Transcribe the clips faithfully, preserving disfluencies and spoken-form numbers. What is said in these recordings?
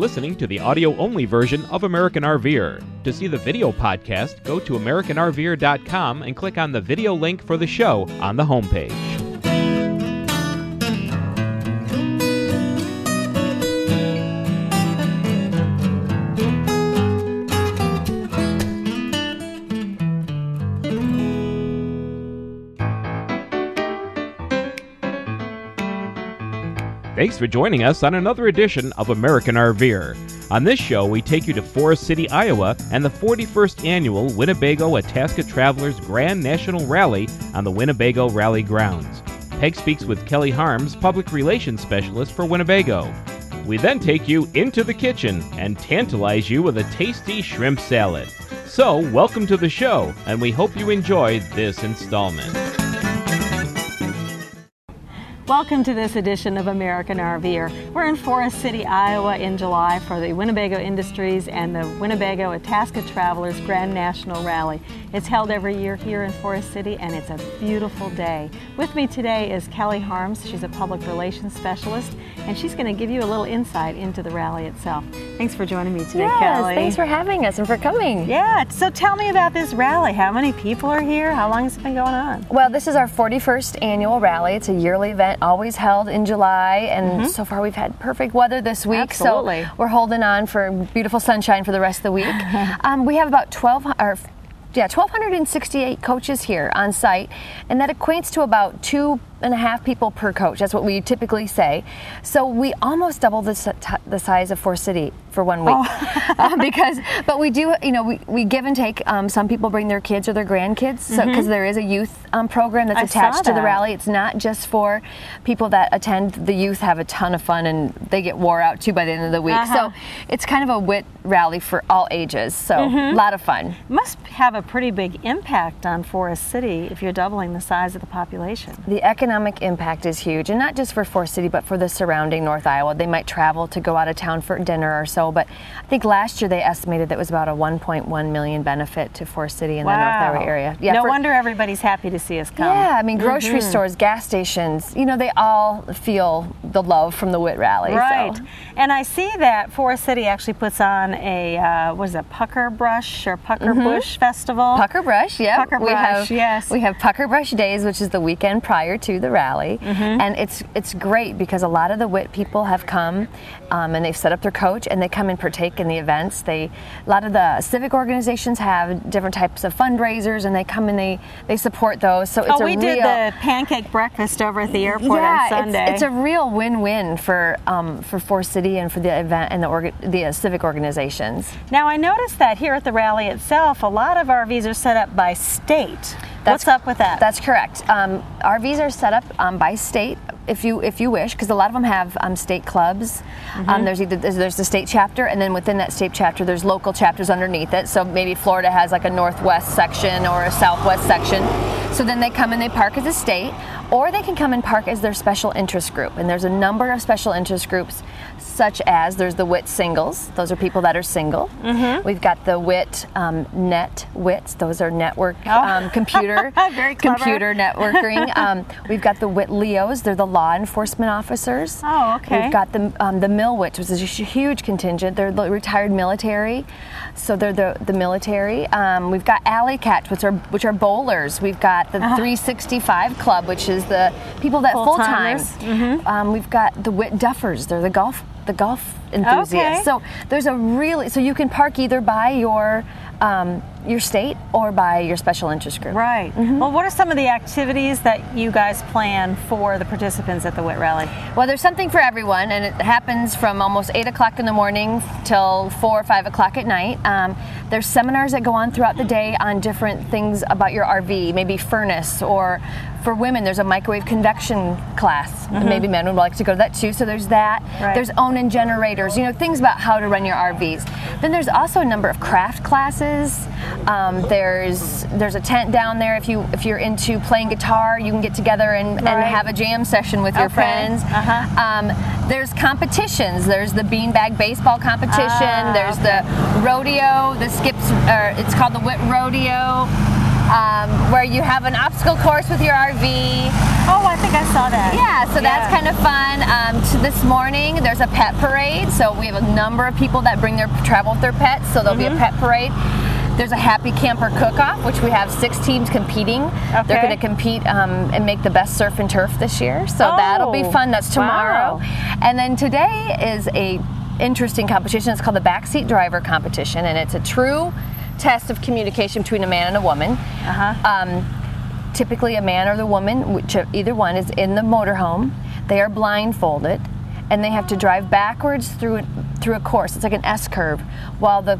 listening to the audio-only version of American RVer. To see the video podcast, go to American R V er dot com and click on the video link for the show on the homepage. Thanks for joining us on another edition of American RVer. On this show, we take you to Forest City, Iowa, and the forty-first annual Winnebago-Itasca Travelers Grand National Rally on the Winnebago Rally Grounds. Peg speaks with Kelly Harms, Public Relations Specialist for Winnebago. We then take you into the kitchen and tantalize you with a tasty shrimp salad. So, welcome to the show, and we hope you enjoy this installment. Welcome to this edition of American RVer. We're in Forest City, Iowa in July for the Winnebago Industries and the Winnebago-Itasca Travelers Grand National Rally. It's held every year here in Forest City, and it's a beautiful day. With me today is Kelly Harms. She's a public relations specialist, and she's going to give you a little insight into the rally itself. Thanks for joining me today, yes, Kelly. Yes, thanks for having us and for coming. Yeah, so tell me about this rally. How many people are here? How long has it been going on? Well, this is our forty-first annual rally. It's a yearly event, always held in July, and mm-hmm. so far we've had perfect weather this week. Absolutely. So we're holding on for beautiful sunshine for the rest of the week. um, we have about twelve, or, yeah, one thousand two hundred sixty-eight coaches here on site, and that equates to about two and a half people per coach. That's what we typically say. So we almost double the, t- the size of Forest City for one week. Oh. uh, because, but we do, you know, we, we give and take. Um, some people bring their kids or their grandkids, because mm-hmm. so, there is a youth um, program that's I attached that. to the rally. It's not just for people that attend. The youth have a ton of fun, and they get wore out too by the end of the week. Uh-huh. So it's kind of a W I T rally for all ages. So mm-hmm. a lot of fun. Must have a pretty big impact on Forest City if you're doubling the size of the population. The economic Economic impact is huge, and not just for Forest City, but for the surrounding North Iowa. They might travel to go out of town for dinner or so, but I think last year they estimated that was about a one point one million benefit to Forest City and wow. the North Iowa area. Yeah, no for, wonder everybody's happy to see us come. Yeah, I mean, grocery mm-hmm. stores, gas stations, you know, they all feel the love from the W I T rally. Right, so. And I see that Forest City actually puts on a, uh, what is it, Pucker Brush or Pucker mm-hmm. Bush Festival? Pucker Brush, yeah. Pucker Brush, we have, yes. We have Pucker Brush Days, which is the weekend prior to the rally, mm-hmm. and it's it's great because a lot of the W I T people have come um, and they've set up their coach, and they come and partake in the events. They a lot of the civic organizations have different types of fundraisers, and they come and they, they support those. So it's oh, a we real, did the pancake breakfast over at the airport yeah, on Sunday. It's, it's a real win-win for um, for Forest City and for the event and the orga- the uh, civic organizations. Now I noticed that here at the rally itself, a lot of R Vs are set up by state. That's, What's up with that? That's correct. Um, R Vs are set up um, by state, if you if you wish, because a lot of them have um, state clubs. Mm-hmm. Um, there's either there's, there's the state chapter, and then within that state chapter, there's local chapters underneath it. So maybe Florida has like a northwest section or a southwest section. So then they come and they park as a state, or they can come and park as their special interest group. And there's a number of special interest groups, such as there's the Wit Singles. Those are people that are single. Mm-hmm. We've got the Wit um, Net Wits. Those are network oh. um, computer Very computer networking. um, we've got the Wit Leos. They're the law enforcement officers. Oh, okay. We've got the um, the Milwits, which is a huge contingent. They're the retired military, so they're the the military. Um, we've got Alley Cats, which are which are bowlers. We've got the uh-huh. three sixty-five Club, which is the people that full time. Mm-hmm. Um, we've got the W I T Duffers. They're the golf. The golf enthusiasts. Okay. So there's a really so you can park either by your um, your state or by your special interest group. Right. Mm-hmm. Well, what are some of the activities that you guys plan for the participants at the W I T rally? Well, there's something for everyone, and it happens from almost eight o'clock in the morning till four or five o'clock at night. Um, there's seminars that go on throughout the day on different things about your R V, maybe furnace, or for women there's a microwave convection class. Mm-hmm. Maybe men would like to go to that too. So there's that. Right. There's own and generators. You know, things about how to run your R Vs. Then there's also a number of craft classes. Um, there's there's a tent down there if you if you're into playing guitar. You can get together and, and right. have a jam session with okay. your friends. Uh-huh. Um, there's competitions. There's the beanbag baseball competition. Uh, there's okay. the rodeo. The skips. Or it's called the W I T rodeo. um, where you have an obstacle course with your R V. Oh, I think I saw that. Yeah, so yeah. that's kind of fun. Um, to this morning, there's a pet parade, so we have a number of people that bring their travel with their pets, so there'll mm-hmm. be a pet parade. There's a Happy Camper Cook-Off, which we have six teams competing. Okay. They're going to compete um, and make the best surf and turf this year, so oh, that'll be fun. That's tomorrow. Wow. And then today is a interesting competition. It's called the Backseat Driver Competition, and it's a true test of communication between a man and a woman. Uh-huh. Um, typically, a man or the woman, which either one, is in the motorhome. They are blindfolded, and they have to drive backwards through through a course. It's like an S-curve, while the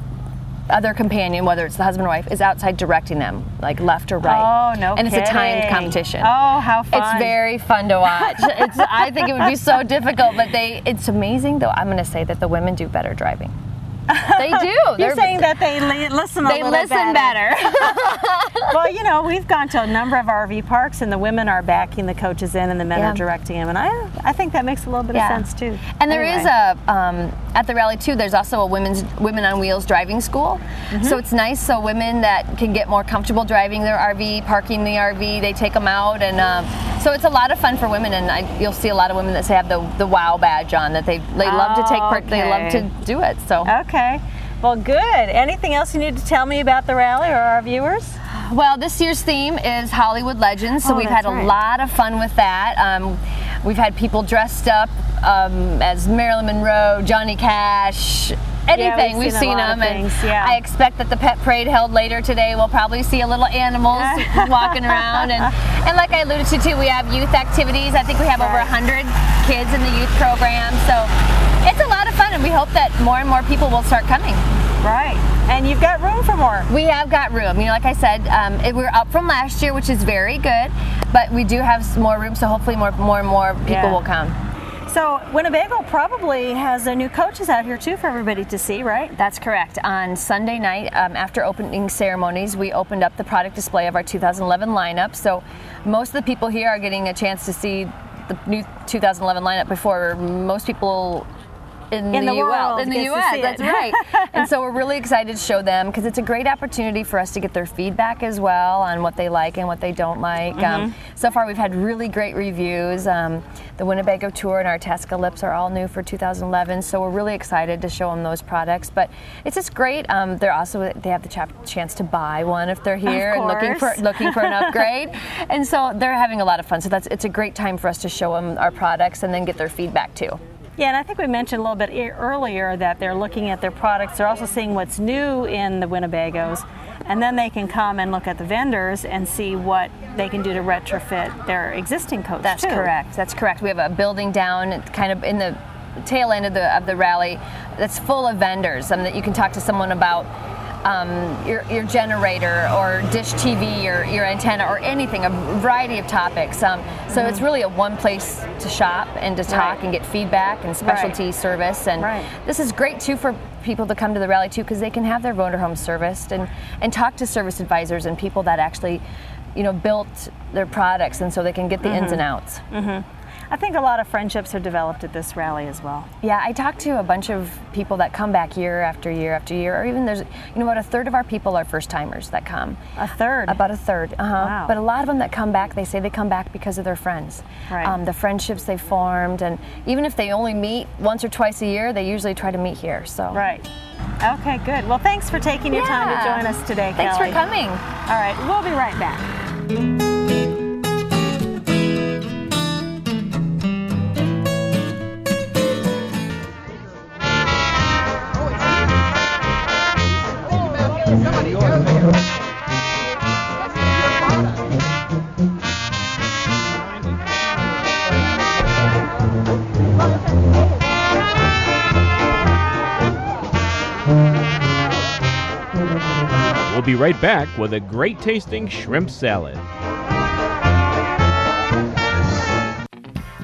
other companion, whether it's the husband or wife, is outside directing them, like left or right. Oh, no And kidding. It's a timed competition. Oh, how fun. It's very fun to watch. it's, I think it would be so difficult, but they, it's amazing, though. I'm going to say that the women do better driving. They do. You're They're, saying that they listen a they little listen better. They listen better. Well, you know, we've gone to a number of R V parks, and the women are backing the coaches in, and the men yeah. are directing them. And I I think that makes a little bit yeah. of sense, too. And there anyway. is a, um, at the rally, too, there's also a women's Women on Wheels driving school. Mm-hmm. So it's nice. So women that can get more comfortable driving their R V, parking the R V, they take them out. And uh, so it's a lot of fun for women. And I, you'll see a lot of women that say have the, the WOW badge on, that they, they oh, love to take part. Okay. They love to do it. So okay. Okay. Well, good. Anything else you need to tell me about the rally or our viewers? Well, this year's theme is Hollywood Legends, so oh, we've had a right. lot of fun with that. Um, we've had people dressed up um, as Marilyn Monroe, Johnny Cash, anything. Yeah, we've, we've seen, seen them, things, and yeah. I expect that the pet parade held later today will probably see a little animals walking around. And, and like I alluded to, too, we have youth activities. I think we have right. over one hundred kids in the youth program, so it's a lot of fun, and we hope that more and more people will start coming. Right. And you've got room for more. We have got room. You know, like I said, um, it, we're up from last year, which is very good, but we do have some more room, so hopefully more, more and more people yeah. will come. So Winnebago probably has their new coaches out here, too, for everybody to see, right? That's correct. On Sunday night, um, after opening ceremonies, we opened up the product display of our two thousand eleven lineup, so most of the people here are getting a chance to see the new two thousand eleven lineup before most people In, in the, the world, U L, in the U S, that's right. And so we're really excited to show them, because it's a great opportunity for us to get their feedback as well on what they like and what they don't like. Mm-hmm. um, so far, we've had really great reviews. Um, the Winnebago Tour and our Itasca Lips are all new for two thousand eleven, so we're really excited to show them those products. But it's just great. Um, they're also they have the ch- chance to buy one if they're here and looking for looking for an upgrade. And so they're having a lot of fun. So that's it's a great time for us to show them our products and then get their feedback too. Yeah, and I think we mentioned a little bit earlier that they're looking at their products. They're also seeing what's new in the Winnebagos, and then they can come and look at the vendors and see what they can do to retrofit their existing coach. That's too. correct. That's correct. We have a building down kind of in the tail end of the of the rally that's full of vendors, and that you can talk to someone about um, your, your generator or dish T V or your antenna or anything, a variety of topics. Um, so mm-hmm. it's really a one place to shop and to talk right. and get feedback and specialty right. service. And right. this is great, too, for people to come to the rally, too, because they can have their motorhome serviced and, and talk to service advisors and people that actually, you know, built their products, and so they can get the mm-hmm. ins and outs. Mm-hmm. I think a lot of friendships are developed at this rally as well. Yeah, I talked to a bunch of people that come back year after year after year, or even there's, you know, about a third of our people are first-timers that come. A third? About a third, uh-huh. Wow. But a lot of them that come back, they say they come back because of their friends. Right. Um, the friendships they formed, and even if they only meet once or twice a year, they usually try to meet here, so. Right. Okay, good. Well, thanks for taking your yeah. time to join us today, Kelly. Thanks for coming. All right, we'll be right back. We'll be right back with a great tasting shrimp salad.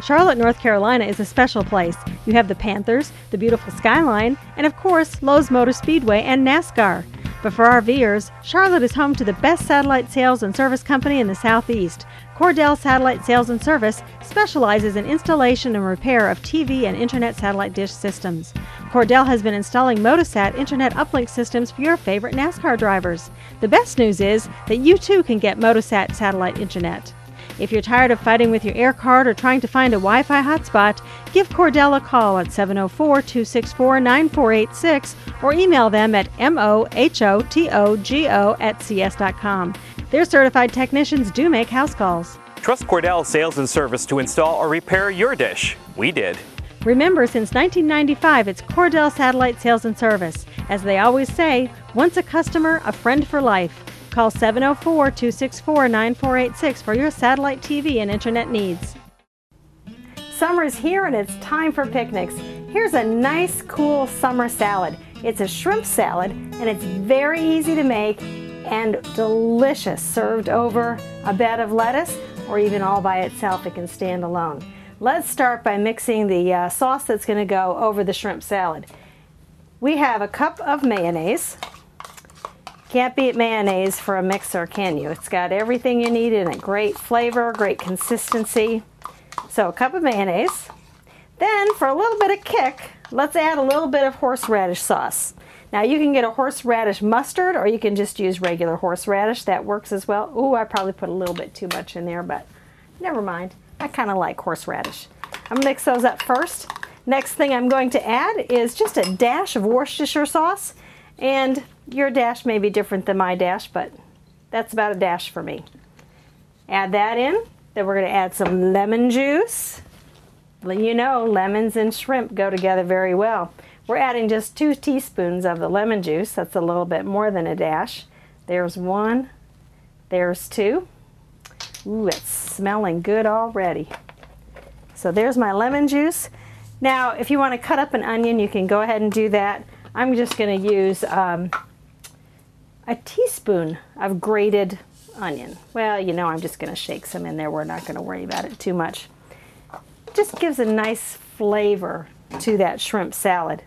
Charlotte, North Carolina is a special place. You have the Panthers, the beautiful skyline, and of course, Lowe's Motor Speedway and NASCAR. But for RVers, Charlotte is home to the best satellite sales and service company in the Southeast. Cordell Satellite Sales and Service specializes in installation and repair of T V and Internet satellite dish systems. Cordell has been installing Motosat internet uplink systems for your favorite NASCAR drivers. The best news is that you too can get Motosat satellite internet. If you're tired of fighting with your air card or trying to find a Wi-Fi hotspot, give Cordell a call at seven oh four, two six four, nine four eight six or email them at mohotogo at c s dot com. Their certified technicians do make house calls. Trust Cordell Sales and Service to install or repair your dish. We did. Remember, since nineteen ninety-five, it's Cordell Satellite Sales and Service. As they always say, once a customer, a friend for life. Call seven oh four, two six four, nine four eight six for your satellite T V and internet needs. Summer is here and it's time for picnics. Here's a nice, cool summer salad. It's a shrimp salad and it's very easy to make and delicious, served over a bed of lettuce or even all by itself. It can stand alone. Let's start by mixing the uh, sauce that's going to go over the shrimp salad. We have a cup of mayonnaise. Can't beat mayonnaise for a mixer, can you? It's got everything you need in it. Great flavor, great consistency. So a cup of mayonnaise. Then for a little bit of kick, let's add a little bit of horseradish sauce. Now you can get a horseradish mustard or you can just use regular horseradish. That works as well. Ooh, I probably put a little bit too much in there, but never mind. I kind of like horseradish. I'm going to mix those up first. Next thing I'm going to add is just a dash of Worcestershire sauce. And your dash may be different than my dash, but that's about a dash for me. Add that in. Then we're going to add some lemon juice. You know, lemons and shrimp go together very well. We're adding just two teaspoons of the lemon juice. That's a little bit more than a dash. There's one. There's two. Ooh, it's smelling good already. So there's my lemon juice. Now, if you want to cut up an onion, you can go ahead and do that. I'm just going to use um, a teaspoon of grated onion. Well, you know, I'm just going to shake some in there. We're not going to worry about it too much. Just gives a nice flavor to that shrimp salad.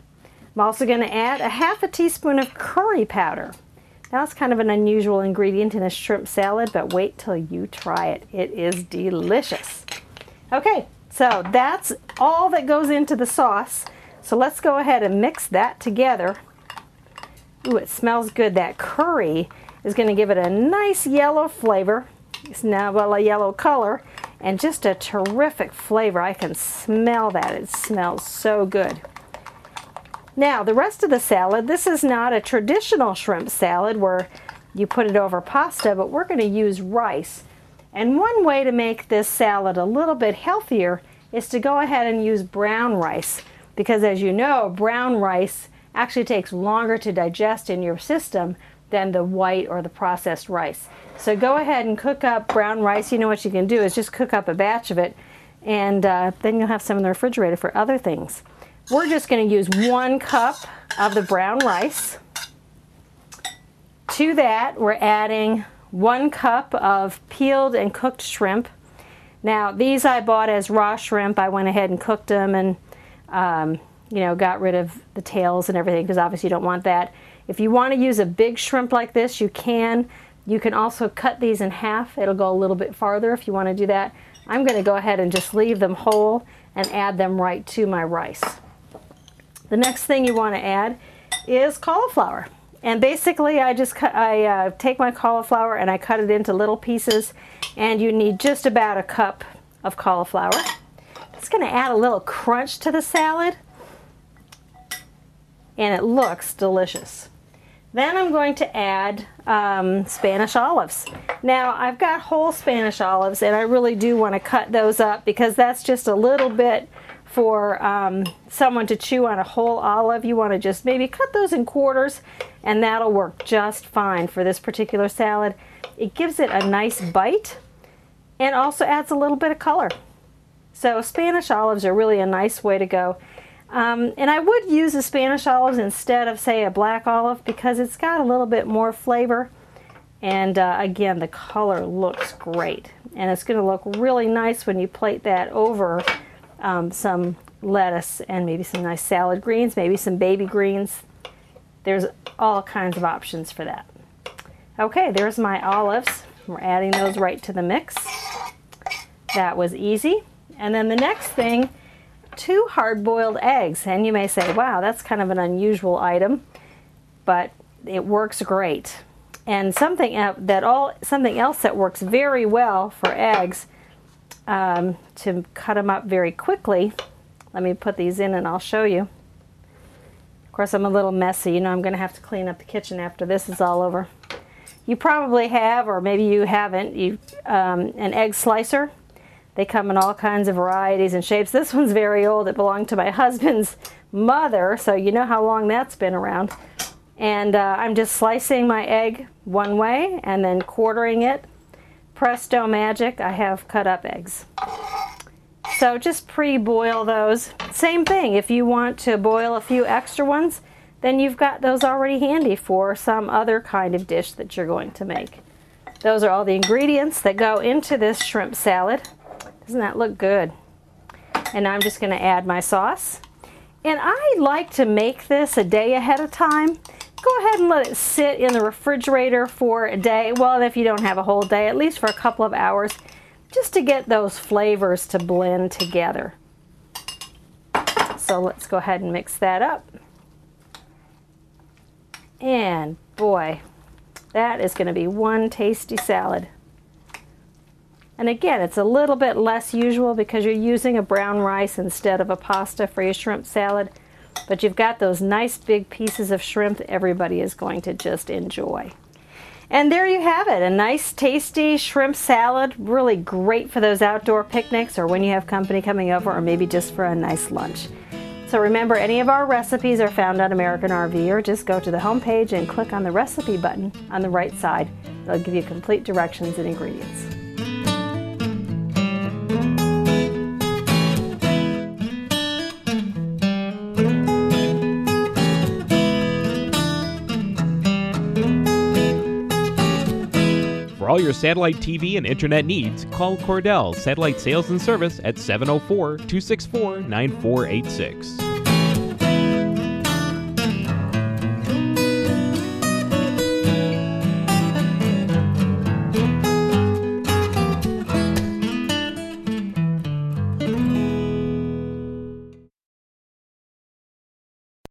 I'm also going to add a half a teaspoon of curry powder. Now, it's kind of an unusual ingredient in a shrimp salad, but wait till you try it. It is delicious. Okay, so that's all that goes into the sauce. So let's go ahead and mix that together. Ooh, it smells good. That curry is going to give it a nice yellow flavor. It's now a yellow color and just a terrific flavor. I can smell that. It smells so good. Now, the rest of the salad, this is not a traditional shrimp salad where you put it over pasta, but we're going to use rice. And one way to make this salad a little bit healthier is to go ahead and use brown rice. Because as you know, brown rice actually takes longer to digest in your system than the white or the processed rice. So go ahead and cook up brown rice. You know what you can do is just cook up a batch of it, and uh, then you'll have some in the refrigerator for other things. We're just going to use one cup of the brown rice. To that, we're adding one cup of peeled and cooked shrimp. Now, these I bought as raw shrimp. I went ahead and cooked them and Um, you know, got rid of the tails and everything because obviously you don't want that. If you want to use a big shrimp like this, you can. You can also cut these in half. It'll go a little bit farther if you want to do that. I'm going to go ahead and just leave them whole and add them right to my rice. The next thing you want to add is cauliflower. And basically I just cut, I uh, take my cauliflower and I cut it into little pieces, and you need just about a cup of cauliflower. It's going to add a little crunch to the salad, and it looks delicious. Then I'm going to add um, Spanish olives. Now, I've got whole Spanish olives, and I really do want to cut those up because that's just a little bit for um, someone to chew on a whole olive. You want to just maybe cut those in quarters, and that'll work just fine for this particular salad. It gives it a nice bite and also adds a little bit of color. So Spanish olives are really a nice way to go. Um, and I would use the Spanish olives instead of, say, a black olive because it's got a little bit more flavor. And uh, again, the color looks great. And it's going to look really nice when you plate that over um, some lettuce and maybe some nice salad greens, maybe some baby greens. There's all kinds of options for that. Okay, there's my olives. We're adding those right to the mix. That was easy. And then the next thing two hard-boiled eggs. And you may say, wow, that's kind of an unusual item, but it works great. And something that all something else that works very well for eggs, um, to cut them up very quickly. Let me put these in and I'll show you. Of course, I'm a little messy. You know, I'm going to have to clean up the kitchen after this is all over. You probably have, or maybe you haven't, you um, an egg slicer. They come in all kinds of varieties and shapes. This one's very old. It belonged to my husband's mother, so you know how long that's been around. And uh, I'm just slicing my egg one way and then quartering it. Presto magic, I have cut up eggs. So just pre-boil those. Same thing, if you want to boil a few extra ones, then you've got those already handy for some other kind of dish that you're going to make. Those are all the ingredients that go into this shrimp salad. Doesn't that look good? And I'm just going to add my sauce. And I like to make this a day ahead of time. Go ahead and let it sit in the refrigerator for a day. Well, if you don't have a whole day, at least for a couple of hours, just to get those flavors to blend together. So let's go ahead and mix that up. And boy, that is going to be one tasty salad. And again, it's a little bit less usual because you're using a brown rice instead of a pasta for your shrimp salad. But you've got those nice big pieces of shrimp that everybody is going to just enjoy. And there you have it, a nice tasty shrimp salad, really great for those outdoor picnics or when you have company coming over or maybe just for a nice lunch. So remember, any of our recipes are found on American RVer. Just go to the homepage and click on the recipe button on the right side. They'll give you complete directions and ingredients. For all your satellite T V and internet needs, call Cordell Satellite Sales and Service at seven oh four, two six four, nine four eight six.